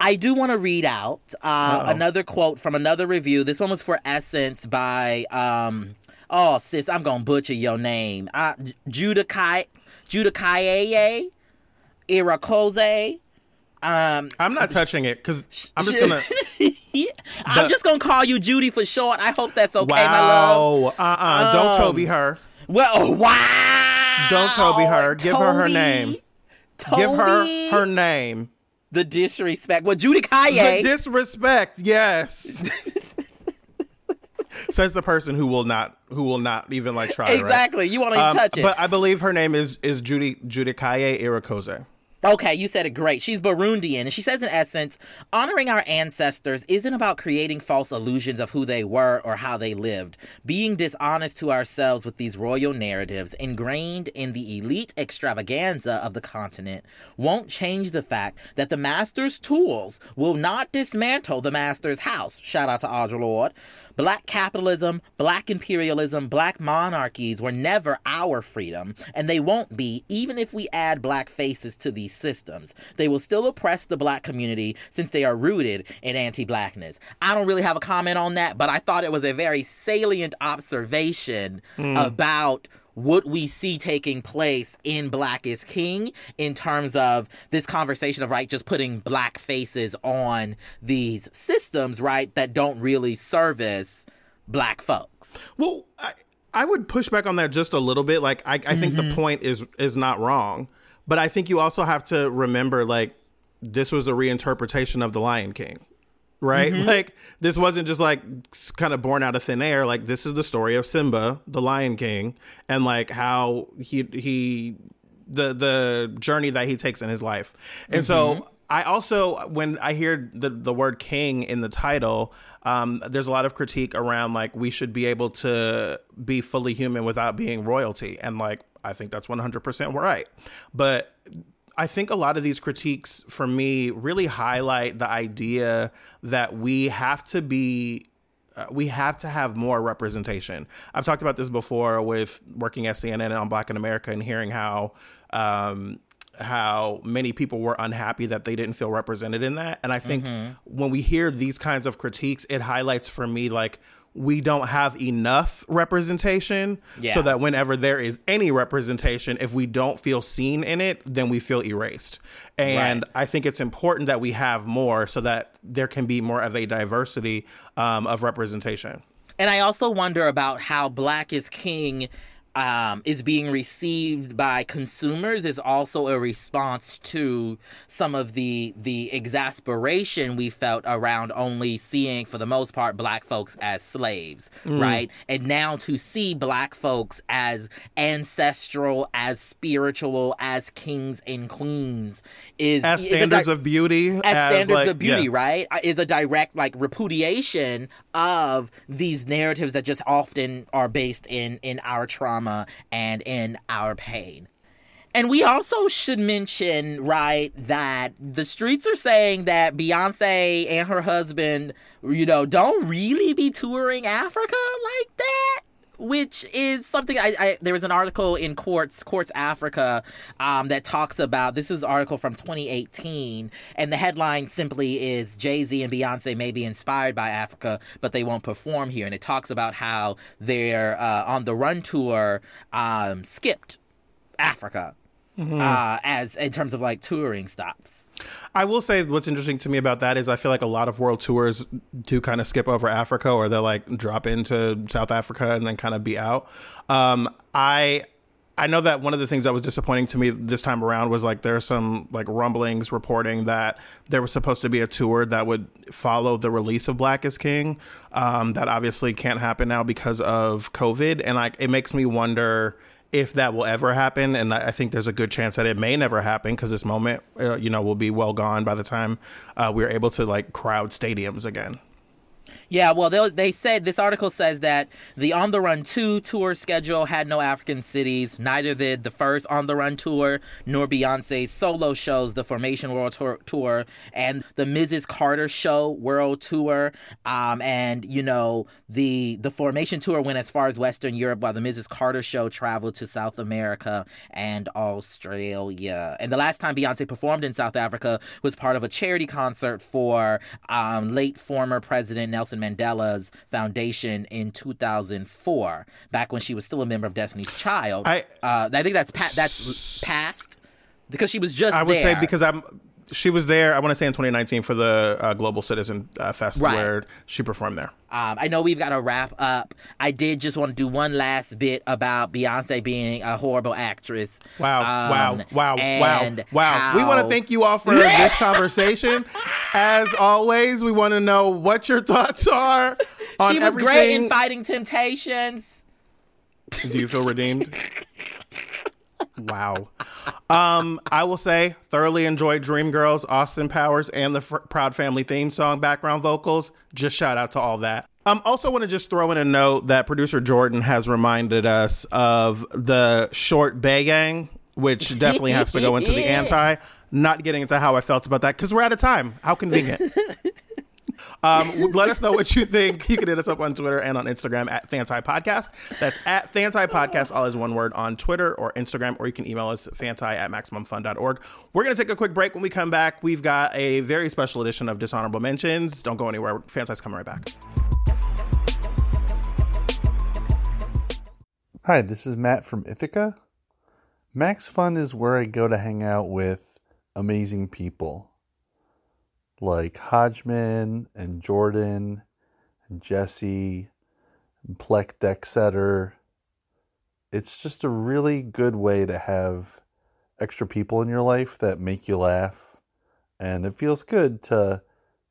I do want to read out another quote from another review. This one was for Essence by, I'm going to butcher your name. Judakaye Irakose. I'm not touching it because I'm just going to... Yeah. I'm just gonna call you Judy for short. I hope that's okay, my love. Don't Toby her. Well, wow. Don't Toby her. Give her her name. Toby. Give her her name. The disrespect. Well, Judy Kaye. The disrespect. Yes. Says the person who will not even like try. Exactly. Right? You won't even touch it. But I believe her name is Judy Kaye Irikoze. Okay, you said it great. She's Burundian, and she says, in essence, honoring our ancestors isn't about creating false illusions of who they were or how they lived. Being dishonest to ourselves with these royal narratives ingrained in the elite extravaganza of the continent won't change the fact that the master's tools will not dismantle the master's house. Shout out to Audre Lorde. Black capitalism, black imperialism, black monarchies were never our freedom, and they won't be, even if we add black faces to these systems. They will still oppress the black community since they are rooted in anti-blackness. I don't really have a comment on that, but I thought it was a very salient observation about what we see taking place in Black Is King in terms of this conversation of, right, just putting black faces on these systems, right, that don't really service black folks. Well, I would push back on that just a little bit. Like, I think the point is not wrong. But I think you also have to remember, like, this was a reinterpretation of The Lion King, right? Mm-hmm. Like, this wasn't just, like, kind of born out of thin air. Like, this is the story of Simba, the Lion King, and, like, how the journey that he takes in his life. And so I also, when I hear the word king in the title, there's a lot of critique around, like, we should be able to be fully human without being royalty. And, like, I think that's 100% right. But I think a lot of these critiques for me really highlight the idea that we have to have more representation. I've talked about this before with working at CNN on Black in America and hearing how many people were unhappy that they didn't feel represented in that. And I think when we hear these kinds of critiques, it highlights for me, like, we don't have enough representation so that whenever there is any representation, if we don't feel seen in it, then we feel erased. And I think it's important that we have more so that there can be more of a diversity of representation. And I also wonder about how Black Is King is being received by consumers is also a response to some of the exasperation we felt around only seeing, for the most part, black folks as slaves, right? And now to see black folks as ancestral, as spiritual, as kings and queens is standards of beauty, right? Is a direct, like, repudiation of these narratives that just often are based in our trauma and in our pain. And we also should mention, right, that the streets are saying that Beyonce and her husband, you know, don't really be touring Africa like that, which is something there was an article in Quartz Africa that talks about, this is an article from 2018, and the headline simply is Jay-Z and Beyonce may be inspired by Africa, but they won't perform here. And it talks about how their On the Run tour skipped Africa as in terms of, like, touring stops. I will say what's interesting to me about that is I feel like a lot of world tours do kind of skip over Africa, or they'll, like, drop into South Africa and then kind of be out. I know that one of the things that was disappointing to me this time around was, like, there are some, like, rumblings reporting that there was supposed to be a tour that would follow the release of Black Is King. That obviously can't happen now because of COVID. And, like, it makes me wonder if that will ever happen. And I think there's a good chance that it may never happen, because this moment, you know, will be well gone by the time we're able to, like, crowd stadiums again. Yeah, well, they said, this article says that the On the Run 2 tour schedule had no African cities. Neither did the first On the Run tour, nor Beyonce's solo shows, the Formation World Tour, and the Mrs. Carter Show World Tour. And, you know, the Formation Tour went as far as Western Europe, while the Mrs. Carter Show traveled to South America and Australia. And the last time Beyonce performed in South Africa was part of a charity concert for late former President Nelson Mandela's foundation in 2004, back when she was still a member of Destiny's Child. I think that's past, because she was just there. I would say, because I'm She was there, I want to say in 2019 for the Global Citizen Fest, right, where she performed there. I know we've got to wrap up. I did just want to do one last bit about Beyonce being a horrible actress. Wow. How... We want to thank you all for this conversation. As always, we want to know what your thoughts are on She was everything. Great in Fighting Temptations. Do you feel redeemed? Wow. I will say, thoroughly enjoyed Dreamgirls, Austin Powers, and the Proud Family theme song background vocals. Just shout out to all that. Also want to just throw in a note that producer Jordan has reminded us of the short Bay Gang, which definitely has to go into the anti. Not getting into how I felt about that because we're out of time. How convenient. Let us know what you think. You can hit us up on Twitter and on Instagram at Fantai Podcast. That's at Fantai Podcast, all as one word, on Twitter or Instagram, or you can email us fantai@maximumfun.org. We're going to take a quick break. When we come back, we've got a very special edition of Dishonorable Mentions. Don't go anywhere. Fantai's coming right back. Hi, this is Matt from Ithaca. Max Fun is where I go to hang out with amazing people like Hodgman and Jordan and Jesse and Plek Dexeter. It's just a really good way to have extra people in your life that make you laugh. And it feels good to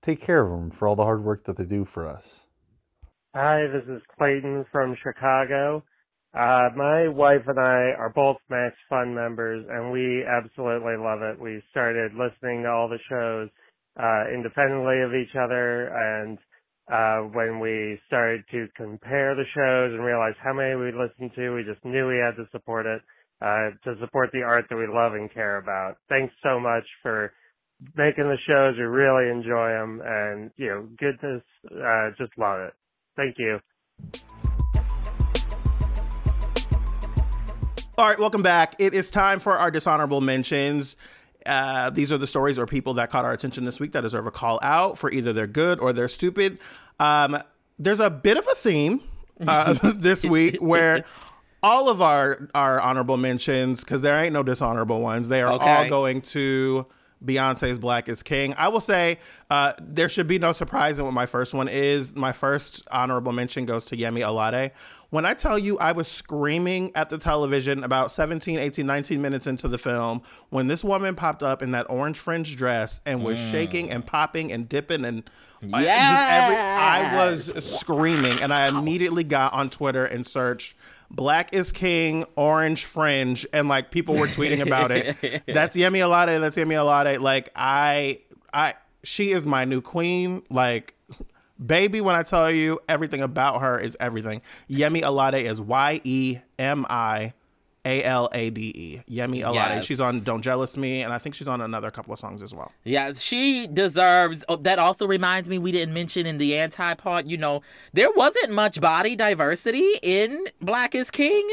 take care of them for all the hard work that they do for us. Hi, this is Clayton from Chicago. My wife and I are both Max Fun members, and we absolutely love it. We started listening to all the shows independently of each other, and when we started to compare the shows and realize how many we listened to, we just knew we had to support it, to support the art that we love and care about. Thanks so much for making the shows. We really enjoy them, and you know, goodness, just love it. Thank you. All right, welcome back. It is time for our Dishonorable Mentions. These are the stories or people that caught our attention this week that deserve a call out for either they're good or they're stupid. There's a bit of a theme this week where all of our honorable mentions, because there ain't no dishonorable ones, they are all going to Beyonce's Black Is King. I will say there should be no surprise in what my first one is. My first honorable mention goes to Yemi Alade. When I tell you I was screaming at the television about 17, 18, 19 minutes into the film when this woman popped up in that orange fringe dress and was shaking and popping and dipping and I was screaming, and I immediately got on Twitter and searched Black Is King, orange fringe, and like people were tweeting about it. That's Yemi Alade. That's Yemi Alade. Like she is my new queen. Like, baby, when I tell you everything about her is everything. Yemi Alade is YEMI ALADE. Yemi Alade. Yes. She's on Don't Jealous Me, and I think she's on another couple of songs as well. Yeah, she deserves... Oh, that also reminds me, we didn't mention in the anti-part, you know, there wasn't much body diversity in Black Is King.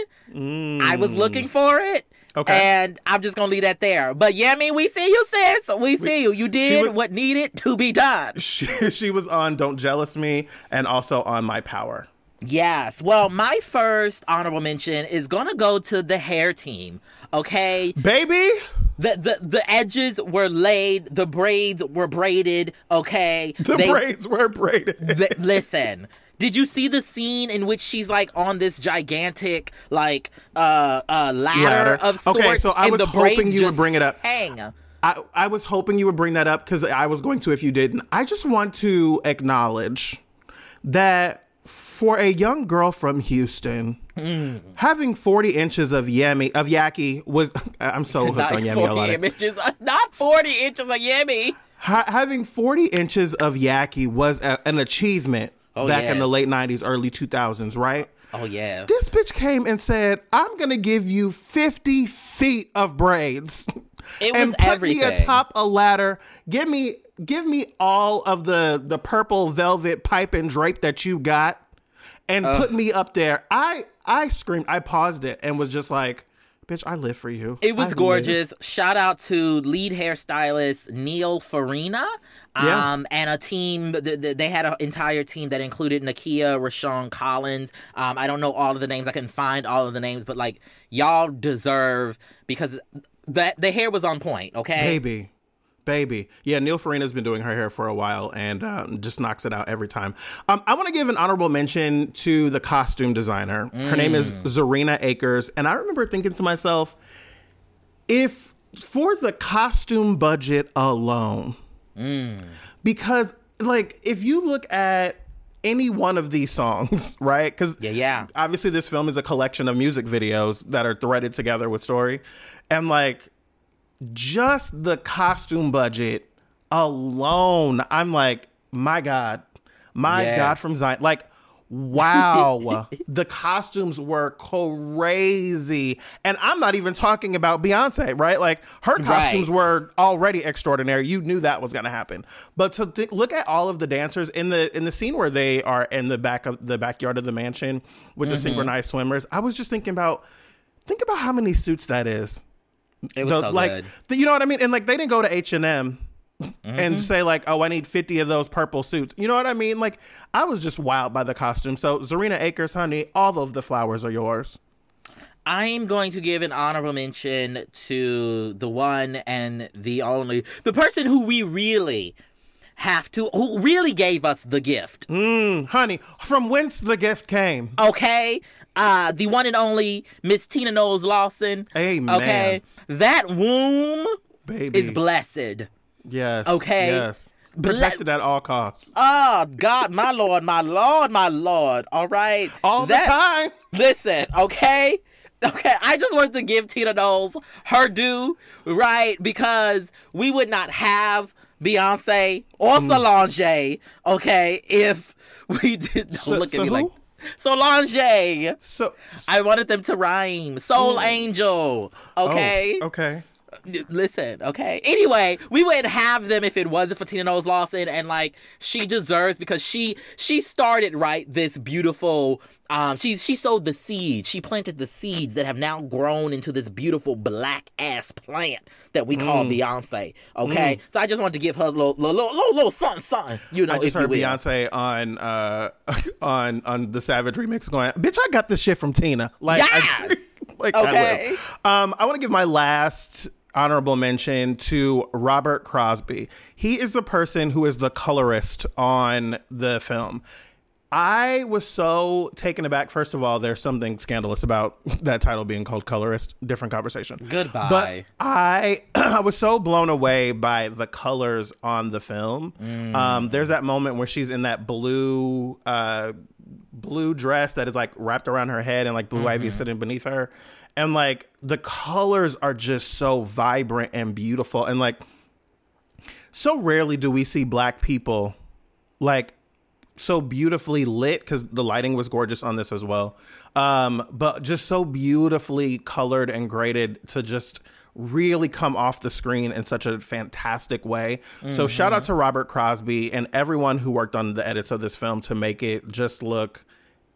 I was looking for it. Okay. And I'm just going to leave that there. But Yemi, we see you, sis. We see you. You did what needed to be done. She was on Don't Jealous Me and also on My Power. Yes. Well, my first honorable mention is going to go to the hair team, okay? Baby! The edges were laid. The braids were braided, okay? Braids were braided. Listen, did you see the scene in which she's, like, on this gigantic, like, ladder of sorts? Okay, so I was hoping you would bring it up. I was hoping you would bring that up because I was going to if you didn't. I just want to acknowledge that... For a young girl from Houston, having 40 inches of Yaki was... I'm so hooked on Yemi Alade. Not 40 inches of Yemi. Having 40 inches of Yaki was an achievement in the late 90s, early 2000s, right? Oh, yeah. This bitch came and said, I'm going to give you 50 feet of braids. It was everything. And put me atop a ladder. Give me all of the purple velvet pipe and drape that you got and put me up there. I screamed. I paused it and was just like, bitch, I live for you. It was gorgeous. Shout out to lead hairstylist Neil Farina. Yeah. And a team, they had an entire team that included Nakia, Rashawn Collins. I don't know all of the names. I couldn't find all of the names, but like y'all deserve because the hair was on point, okay? Baby. Baby. Yeah, Neil Farina's been doing her hair for a while and just knocks it out every time. I want to give an honorable mention to the costume designer. Her name is Zarina Akers. And I remember thinking to myself, if for the costume budget alone, because like if you look at any one of these songs, right? Because obviously this film is a collection of music videos that are threaded together with story. And like just the costume budget alone, I'm like, my God, God from Zion. Like, wow, the costumes were crazy. And I'm not even talking about Beyonce, right? Like her costumes were already extraordinary. You knew that was going to happen. But to look at all of the dancers in the scene where they are in the back of the backyard of the mansion with the synchronized swimmers, I was just thinking about, how many suits that is. It was so like, good. You know what I mean? And like, they didn't go to H&M. Mm-hmm. And say like, oh, I need 50 of those purple suits. You know what I mean? Like, I was just wild by the costume. So Zarina Akers, honey, all of the flowers are yours. I'm going to give an honorable mention to the one and the only, the person who we really have to, who really gave us the gift. Honey, from whence the gift came. Okay. The one and only Miss Tina Knowles-Lawson. Amen. Okay. That womb is blessed. Yes. Okay. Yes. Protected at all costs. Oh, God, my Lord, my Lord, my Lord. All right. All the time. Listen, okay? Okay, I just wanted to give Tina Knowles her due, right? Because we would not have Beyonce or Solange, okay, if we didn't like Solange. I wanted them to rhyme. Soul Angel, okay? Oh, okay. Listen, okay? Anyway, we wouldn't have them if it wasn't for Tina Knowles-Lawson, and, like, she deserves, because she started, right, this beautiful, she sowed the seeds. She planted the seeds that have now grown into this beautiful black-ass plant that we call Beyonce, okay? So I just wanted to give her a little something, you know, if you will. I just heard Beyonce on the Savage remix going, bitch, I got this shit from Tina. Like, yes! Like, okay. I want to give my last honorable mention to Robert Crosby. He is the person who is the colorist on the film. I was so taken aback. First of all, there's something scandalous about that title being called colorist. Different conversation. Goodbye. But I was so blown away by the colors on the film. There's that moment where she's in that blue dress that is like wrapped around her head, and like Blue Ivy is sitting beneath her, and like the colors are just so vibrant and beautiful, and like so rarely do we see Black people like so beautifully lit, because the lighting was gorgeous on this as well, but just so beautifully colored and graded to just really come off the screen in such a fantastic way. So shout out to Robert Crosby and everyone who worked on the edits of this film to make it just look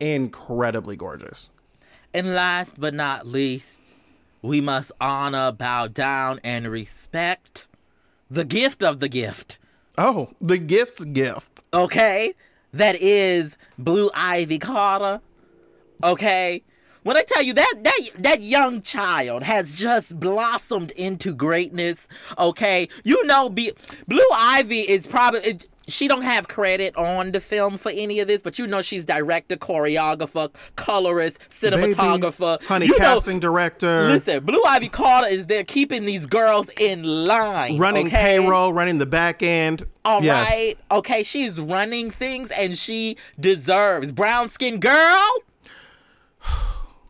incredibly gorgeous. And last but not least, we must honor, bow down, and respect the gift of the gift. Oh, the gift's gift. Okay, that is Blue Ivy Carter. Okay. When I tell you that young child has just blossomed into greatness, okay? You know, Blue Ivy is probably, she don't have credit on the film for any of this, but you know she's director, choreographer, colorist, cinematographer. Baby, honey, you casting know, director. Listen, Blue Ivy Carter is there keeping these girls in line. Running payroll, running the back end. All right. Okay, she's running things, and she deserves. Brown-skinned girl.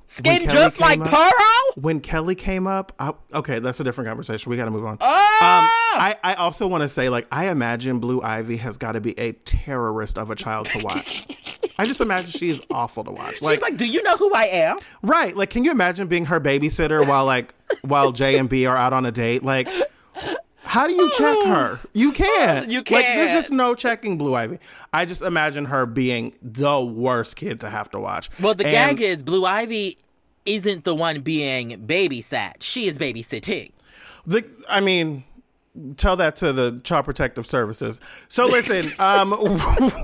Skin just like Pearl? When Kelly came up, okay, that's a different conversation. We got to move on. Oh! I also want to say, like, I imagine Blue Ivy has got to be a terrorist of a child to watch. I just imagine she's awful to watch. Like, she's like, do you know who I am? Right. Like, can you imagine being her babysitter while J and B are out on a date? Like, how do you check her? You can't. You can't. Like, there's just no checking Blue Ivy. I just imagine her being the worst kid to have to watch. Well, the gag is Blue Ivy isn't the one being babysat. She is babysitting. I mean, Tell that to the Child Protective Services. So listen,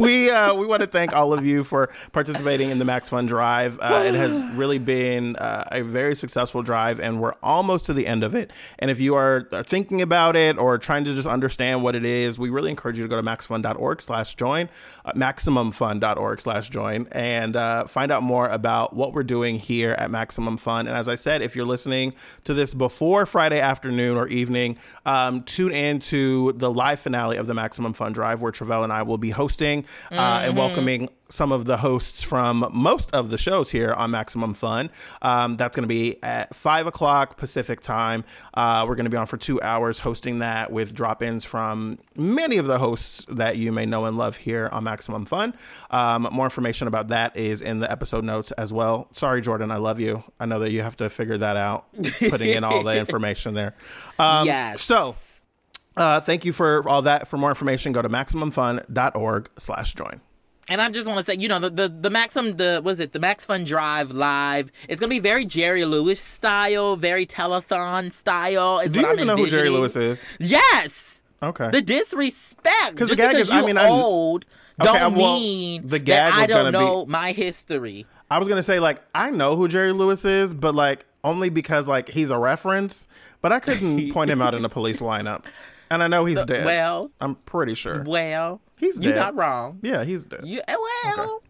we want to thank all of you for participating in the Max Fun Drive. It has really been a very successful drive, and we're almost to the end of it. And if you are thinking about it or trying to just understand what it is, we really encourage you to go to maximumfun.org/join, maximumfun.org/join, and find out more about what we're doing here at Maximum Fun. And as I said, if you're listening to this before Friday afternoon or evening, tune in to the live finale of the Maximum Fun Drive, where Travelle and I will be hosting and welcoming some of the hosts from most of the shows here on Maximum Fun. That's going to be at 5 o'clock Pacific time. We're going to be on for 2 hours hosting that with drop-ins from many of the hosts that you may know and love here on Maximum Fun. More information about that is in the episode notes as well. Sorry, Jordan, I love you. I know that you have to figure that out, putting in all the information there. Yes. So... thank you for all that. For more information, go to maximumfun.org/join. And I just want to say, you know, the Max Fun Drive live. It's going to be very Jerry Lewis style, very telethon style. Do you even know who Jerry Lewis is? Yes. Okay. The disrespect. Just the gag because I don't know my history. I was going to say, like, I know who Jerry Lewis is, but like only because like he's a reference, but I couldn't point him out in the police lineup. And I know he's dead. Well, I'm pretty sure. Well, he's dead. You're not wrong. Yeah, he's dead. Okay.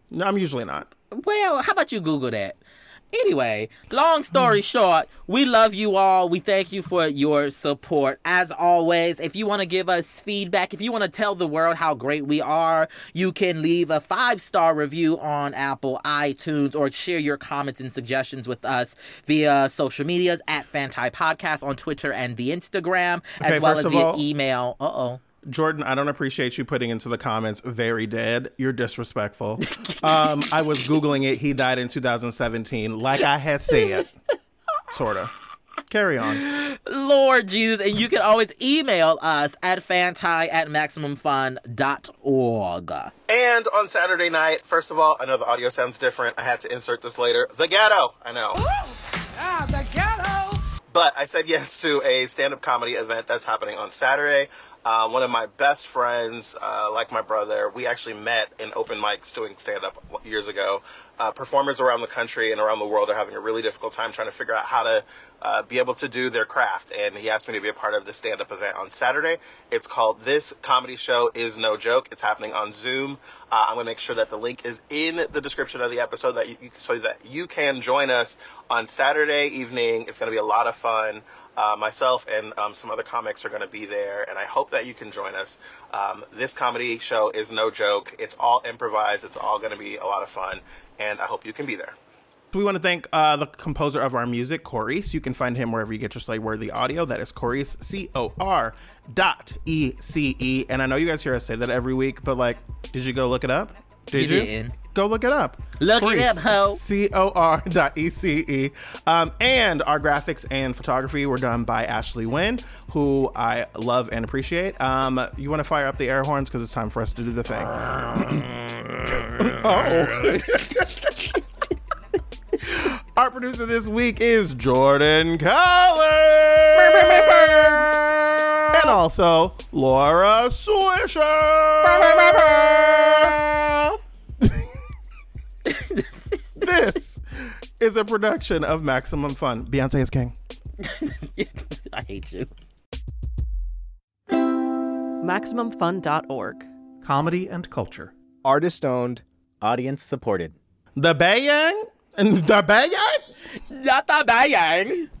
No, I'm usually not. Well, how about you Google that? Anyway, long story short, we love you all. We thank you for your support. As always, if you want to give us feedback, if you want to tell the world how great we are, you can leave a 5-star review on Apple iTunes or share your comments and suggestions with us via social medias at Fantai Podcast on Twitter and the Instagram, as well as via email. Jordan, I don't appreciate you putting into the comments "very dead." You're disrespectful. I was Googling it. He died in 2017, like I had said. Sort of. Carry on. Lord Jesus. And you can always email us at fantai@maximumfun.org. And on Saturday night, first of all, I know the audio sounds different. I had to insert this later. The ghetto. I know. The ghetto. But I said yes to a stand-up comedy event that's happening on Saturday. One of my best friends, like my brother, we actually met in open mics doing stand-up years ago. Performers around the country and around the world are having a really difficult time trying to figure out how to be able to do their craft. And he asked me to be a part of the stand-up event on Saturday. It's called This Comedy Show Is No Joke. It's happening on Zoom. I'm going to make sure that the link is in the description of the episode so that you can join us on Saturday evening. It's going to be a lot of fun. Myself and some other comics are going to be there, and I hope that you can join us. This comedy show is no joke. It's all improvised. It's all going to be a lot of fun, and I hope you can be there. We want to thank the composer of our music, Corys. You can find him wherever you get your Slay-worthy audio. That is Corys, COR.ECE. And I know you guys hear us say that every week, but, like, did you go look it up? Did you? Go look it up. Look it up, ho. COR.ECE. And our graphics and photography were done by Ashley Wynn, who I love and appreciate. You want to fire up the air horns because it's time for us to do the thing. Our producer this week is Jordan Collins. And also Laura Swisher. This is a production of Maximum Fun. Beyoncé is king. I hate you. MaximumFun.org. Comedy and culture. Artist owned. Audience supported. The Bayang? The Bayang? Not the Bayang.